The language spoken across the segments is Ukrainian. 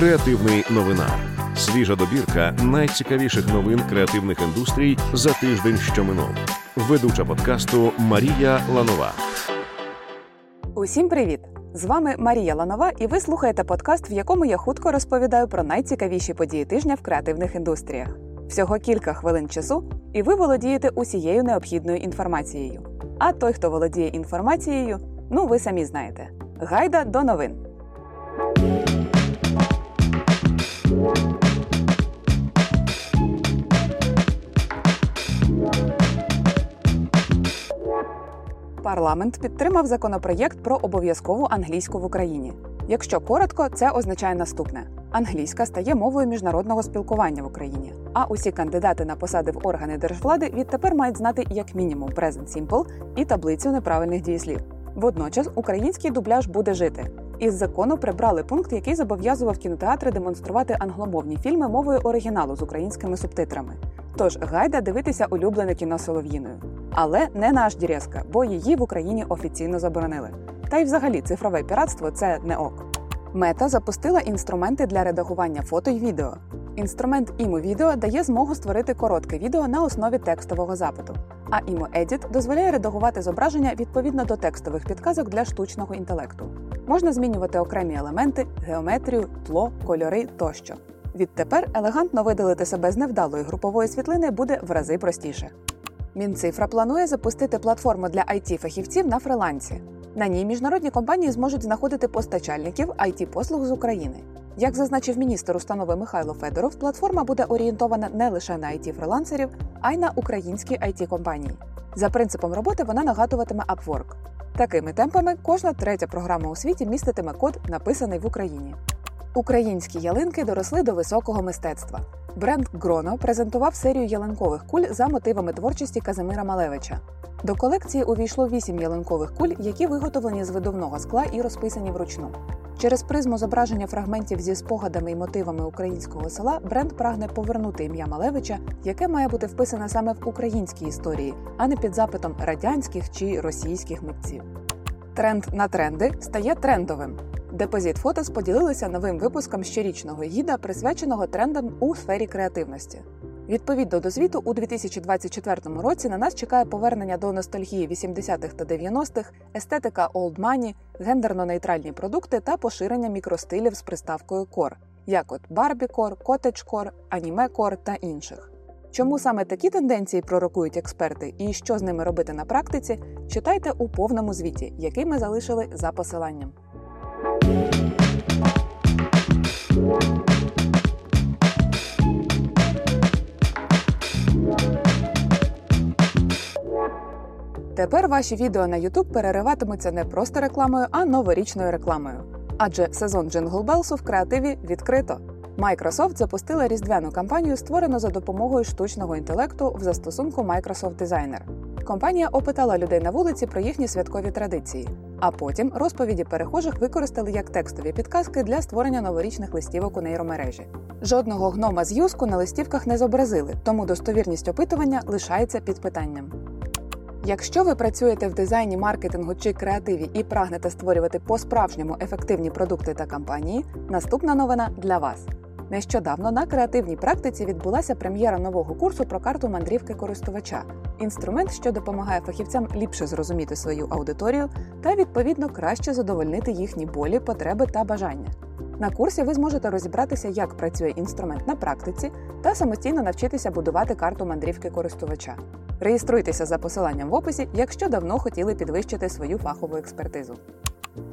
Креативний новинар. Свіжа добірка найцікавіших новин креативних індустрій за тиждень, що минув. Ведуча подкасту Марія Ланова. Усім привіт! З вами Марія Ланова, і ви слухаєте подкаст, в якому я хутко розповідаю про найцікавіші події тижня в креативних індустріях. Всього кілька хвилин часу, і ви володієте усією необхідною інформацією. А той, хто володіє інформацією, ви самі знаєте. Гайда до новин! Парламент підтримав законопроєкт про обов'язкову англійську в Україні. Якщо коротко, це означає наступне. Англійська стає мовою міжнародного спілкування в Україні, а усі кандидати на посади в органи держвлади відтепер мають знати як мінімум Present Simple і таблицю неправильних дієслів. Водночас український дубляж буде жити. Із закону прибрали пункт, який зобов'язував кінотеатри демонструвати англомовні фільми мовою оригіналу з українськими субтитрами. Тож гайда дивитися улюблене кіно солов'їною. Але не на HDRESK, бо її в Україні офіційно заборонили. Та й взагалі цифрове піратство – це не ок. Мета запустила інструменти для редагування фото й відео. Інструмент IMO-відео дає змогу створити коротке відео на основі текстового запиту, а IMO-Edit дозволяє редагувати зображення відповідно до текстових підказок для штучного інтелекту. Можна змінювати окремі елементи, геометрію, тло, кольори тощо. Відтепер елегантно видалити себе з невдалої групової світлини буде в рази простіше. Мінцифра планує запустити платформу для IT-фахівців на фрилансі. На ній міжнародні компанії зможуть знаходити постачальників IT-послуг з України. Як зазначив міністр установи Михайло Федоров, платформа буде орієнтована не лише на IT-фрилансерів, а й на українські IT-компанії. За принципом роботи вона нагадуватиме Upwork. Такими темпами кожна третя програма у світі міститиме код, написаний в Україні. Українські ялинки доросли до високого мистецтва. Бренд Гроно презентував серію ялинкових куль за мотивами творчості Казимира Малевича. До колекції увійшло 8 ялинкових куль, які виготовлені з видувного скла і розписані вручну. Через призму зображення фрагментів зі спогадами і мотивами українського села бренд прагне повернути ім'я Малевича, яке має бути вписане саме в українській історії, а не під запитом радянських чи російських митців. Тренд на тренди стає трендовим. Depositphotos поділилися новим випуском щорічного гіда, присвяченого трендам у сфері креативності. Відповідно до звіту, у 2024 році на нас чекає повернення до ностальгії 80-х та 90-х, естетика old money, гендерно-нейтральні продукти та поширення мікростилів з приставкою core, як от барбі-кор, котедж-кор, аніме-кор та інших. Чому саме такі тенденції пророкують експерти і що з ними робити на практиці, читайте у повному звіті, який ми залишили за посиланням. Тепер ваші відео на YouTube перериватимуться не просто рекламою, а новорічною рекламою. Адже сезон джинглбелсу в креативі відкрито. Microsoft запустила різдвяну кампанію, створену за допомогою штучного інтелекту в застосунку Microsoft Designer. Компанія опитала людей на вулиці про їхні святкові традиції, а потім розповіді перехожих використали як текстові підказки для створення новорічних листівок у нейромережі. Жодного гнома з юзку на листівках не зобразили, тому достовірність опитування лишається під питанням. Якщо ви працюєте в дизайні, маркетингу чи креативі і прагнете створювати по-справжньому ефективні продукти та кампанії, наступна новина для вас. Нещодавно на креативній практиці відбулася прем'єра нового курсу про карту мандрівки користувача – інструмент, що допомагає фахівцям ліпше зрозуміти свою аудиторію та, відповідно, краще задовольнити їхні болі, потреби та бажання. На курсі ви зможете розібратися, як працює інструмент на практиці та самостійно навчитися будувати карту мандрівки користувача. Реєструйтеся за посиланням в описі, якщо давно хотіли підвищити свою фахову експертизу.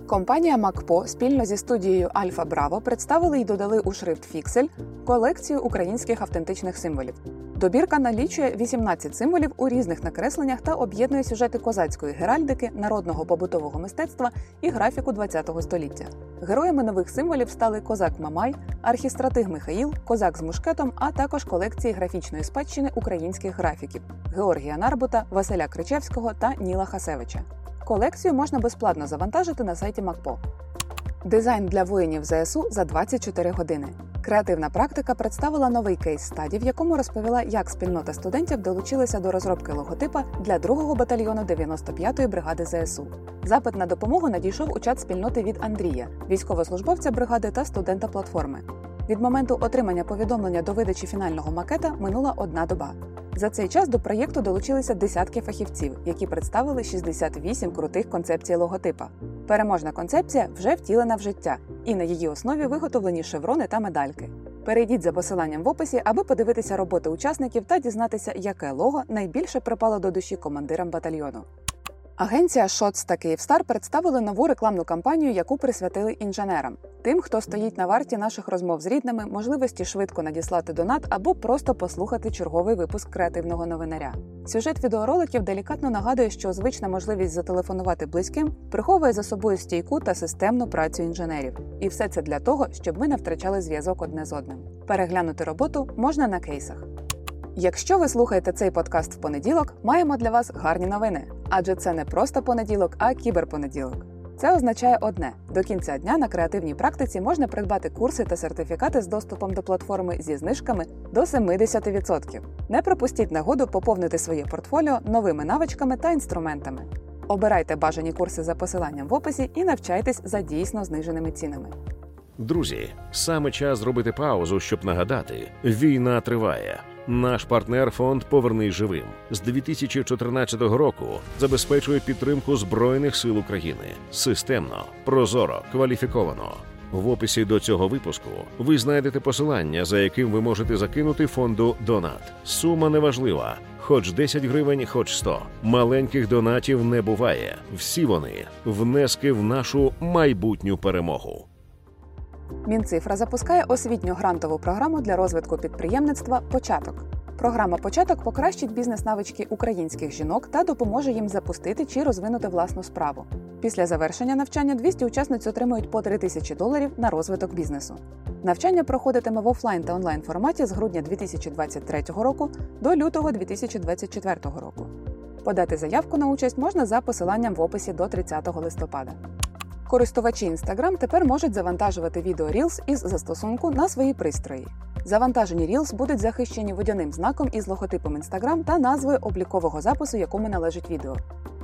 Компанія MacPaw спільно зі студією АльфаБраво представили і додали у шрифт Fixel колекцію українських автентичних символів. Добірка налічує 18 символів у різних накресленнях та об'єднує сюжети козацької геральдики, народного побутового мистецтва і графіку ХХ століття. Героями нових символів стали козак Мамай, архістратиг Михаїл, козак з мушкетом, а також колекції графічної спадщини українських графіків – Георгія Нарбута, Василя Кричевського та Ніла Хасевича. Колекцію можна безплатно завантажити на сайті MacPaw. Дизайн для воїнів ЗСУ за 24 години. Креативна практика представила новий кейс-стаді, в якому розповіла, як спільнота студентів долучилася до розробки логотипа для 2-го батальйону 95-ї бригади ЗСУ. Запит на допомогу надійшов у чат спільноти від Андрія, військовослужбовця бригади та студента платформи. Від моменту отримання повідомлення до видачі фінального макета минула 1 доба. За цей час до проєкту долучилися десятки фахівців, які представили 68 крутих концепцій логотипа. Переможна концепція вже втілена в життя, і на її основі виготовлені шеврони та медальки. Перейдіть за посиланням в описі, аби подивитися роботи учасників та дізнатися, яке лого найбільше припало до душі командирам батальйону. Агенція Shots та Київстар представили нову рекламну кампанію, яку присвятили інженерам. Тим, хто стоїть на варті наших розмов з рідними, можливості швидко надіслати донат або просто послухати черговий випуск креативного новинаря. Сюжет відеороликів делікатно нагадує, що звична можливість зателефонувати близьким приховує за собою стійку та системну працю інженерів. І все це для того, щоб ми не втрачали зв'язок одне з одним. Переглянути роботу можна на кейсах. Якщо ви слухаєте цей подкаст в понеділок, маємо для вас гарні новини. Адже це не просто понеділок, а кіберпонеділок. Це означає одне – до кінця дня на креативній практиці можна придбати курси та сертифікати з доступом до платформи зі знижками до 70%. Не пропустіть нагоду поповнити своє портфоліо новими навичками та інструментами. Обирайте бажані курси за посиланням в описі і навчайтесь за дійсно зниженими цінами. Друзі, саме час зробити паузу, щоб нагадати – війна триває. Наш партнер фонд «Повернись живим» з 2014 року забезпечує підтримку Збройних сил України. Системно, прозоро, кваліфіковано. В описі до цього випуску ви знайдете посилання, за яким ви можете закинути фонду «Донат». Сума неважлива. Хоч 10 гривень, хоч 100. Маленьких донатів не буває. Всі вони – внески в нашу майбутню перемогу. Мінцифра запускає освітню грантову програму для розвитку підприємництва «Початок». Програма «Початок» покращить бізнес-навички українських жінок та допоможе їм запустити чи розвинути власну справу. Після завершення навчання 200 учасниць отримують по $3000 на розвиток бізнесу. Навчання проходитиме в офлайн та онлайн форматі з грудня 2023 року до лютого 2024 року. Подати заявку на участь можна за посиланням в описі до 30 листопада. Користувачі Instagram тепер можуть завантажувати відео Reels із застосунку на свої пристрої. Завантажені Reels будуть захищені водяним знаком із логотипом Instagram та назвою облікового запису, якому належить відео.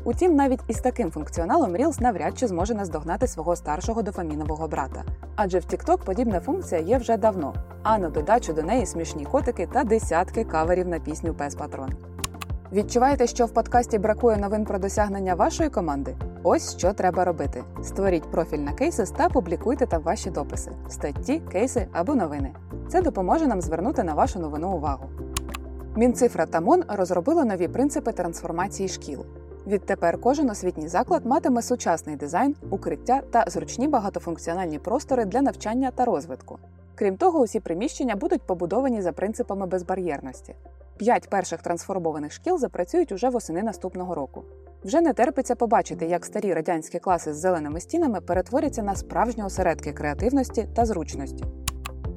Утім, навіть із таким функціоналом Reels навряд чи зможе наздогнати свого старшого дофамінового брата. Адже в TikTok подібна функція є вже давно, а на додачу до неї смішні котики та десятки каверів на пісню «Пес Патрон». Відчуваєте, що в подкасті бракує новин про досягнення вашої команди? Ось що треба робити. Створіть профіль на Cases та публікуйте там ваші дописи, статті, кейси або новини. Це допоможе нам звернути на вашу новину увагу. Мінцифра та МОН розробили нові принципи трансформації шкіл. Відтепер кожен освітній заклад матиме сучасний дизайн, укриття та зручні багатофункціональні простори для навчання та розвитку. Крім того, усі приміщення будуть побудовані за принципами безбар'єрності. 5 перших трансформованих шкіл запрацюють уже восени наступного року. Вже не терпиться побачити, як старі радянські класи з зеленими стінами перетворяться на справжні осередки креативності та зручності.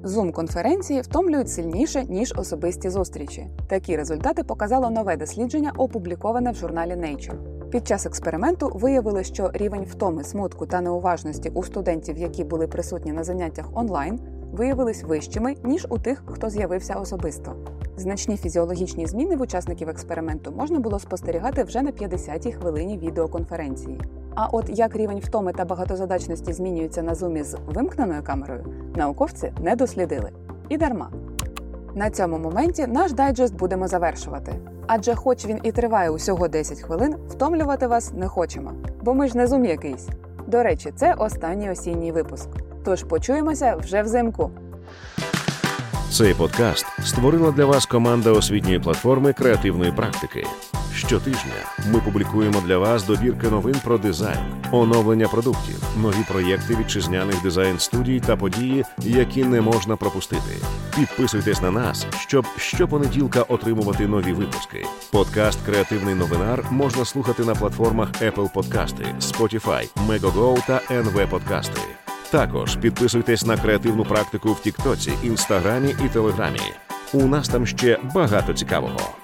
Зум-конференції втомлюють сильніше, ніж особисті зустрічі. Такі результати показало нове дослідження, опубліковане в журналі Nature. Під час експерименту виявили, що рівень втоми, смутку та неуважності у студентів, які були присутні на заняттях онлайн, виявились вищими, ніж у тих, хто з'явився особисто. Значні фізіологічні зміни в учасників експерименту можна було спостерігати вже на 50-й хвилині відеоконференції. А от як рівень втоми та багатозадачності змінюється на зумі з вимкненою камерою, науковці не дослідили. І дарма. На цьому моменті наш дайджест будемо завершувати. Адже хоч він і триває усього 10 хвилин, втомлювати вас не хочемо. Бо ми ж не зум якийсь. До речі, це останній осінній випуск. Тож почуємося вже взимку. Цей подкаст створила для вас команда освітньої платформи «Креативної практики». Щотижня ми публікуємо для вас добірки новин про дизайн, оновлення продуктів, нові проєкти вітчизняних дизайн-студій та події, які не можна пропустити. Підписуйтесь на нас, щоб щопонеділка отримувати нові випуски. Подкаст «Креативний новинар» можна слухати на платформах Apple Podcasts, Spotify, Megogo та NV Podcasts. Також підписуйтесь на креативну практику в Тіктоці, Інстаграмі і Телеграмі. У нас там ще багато цікавого.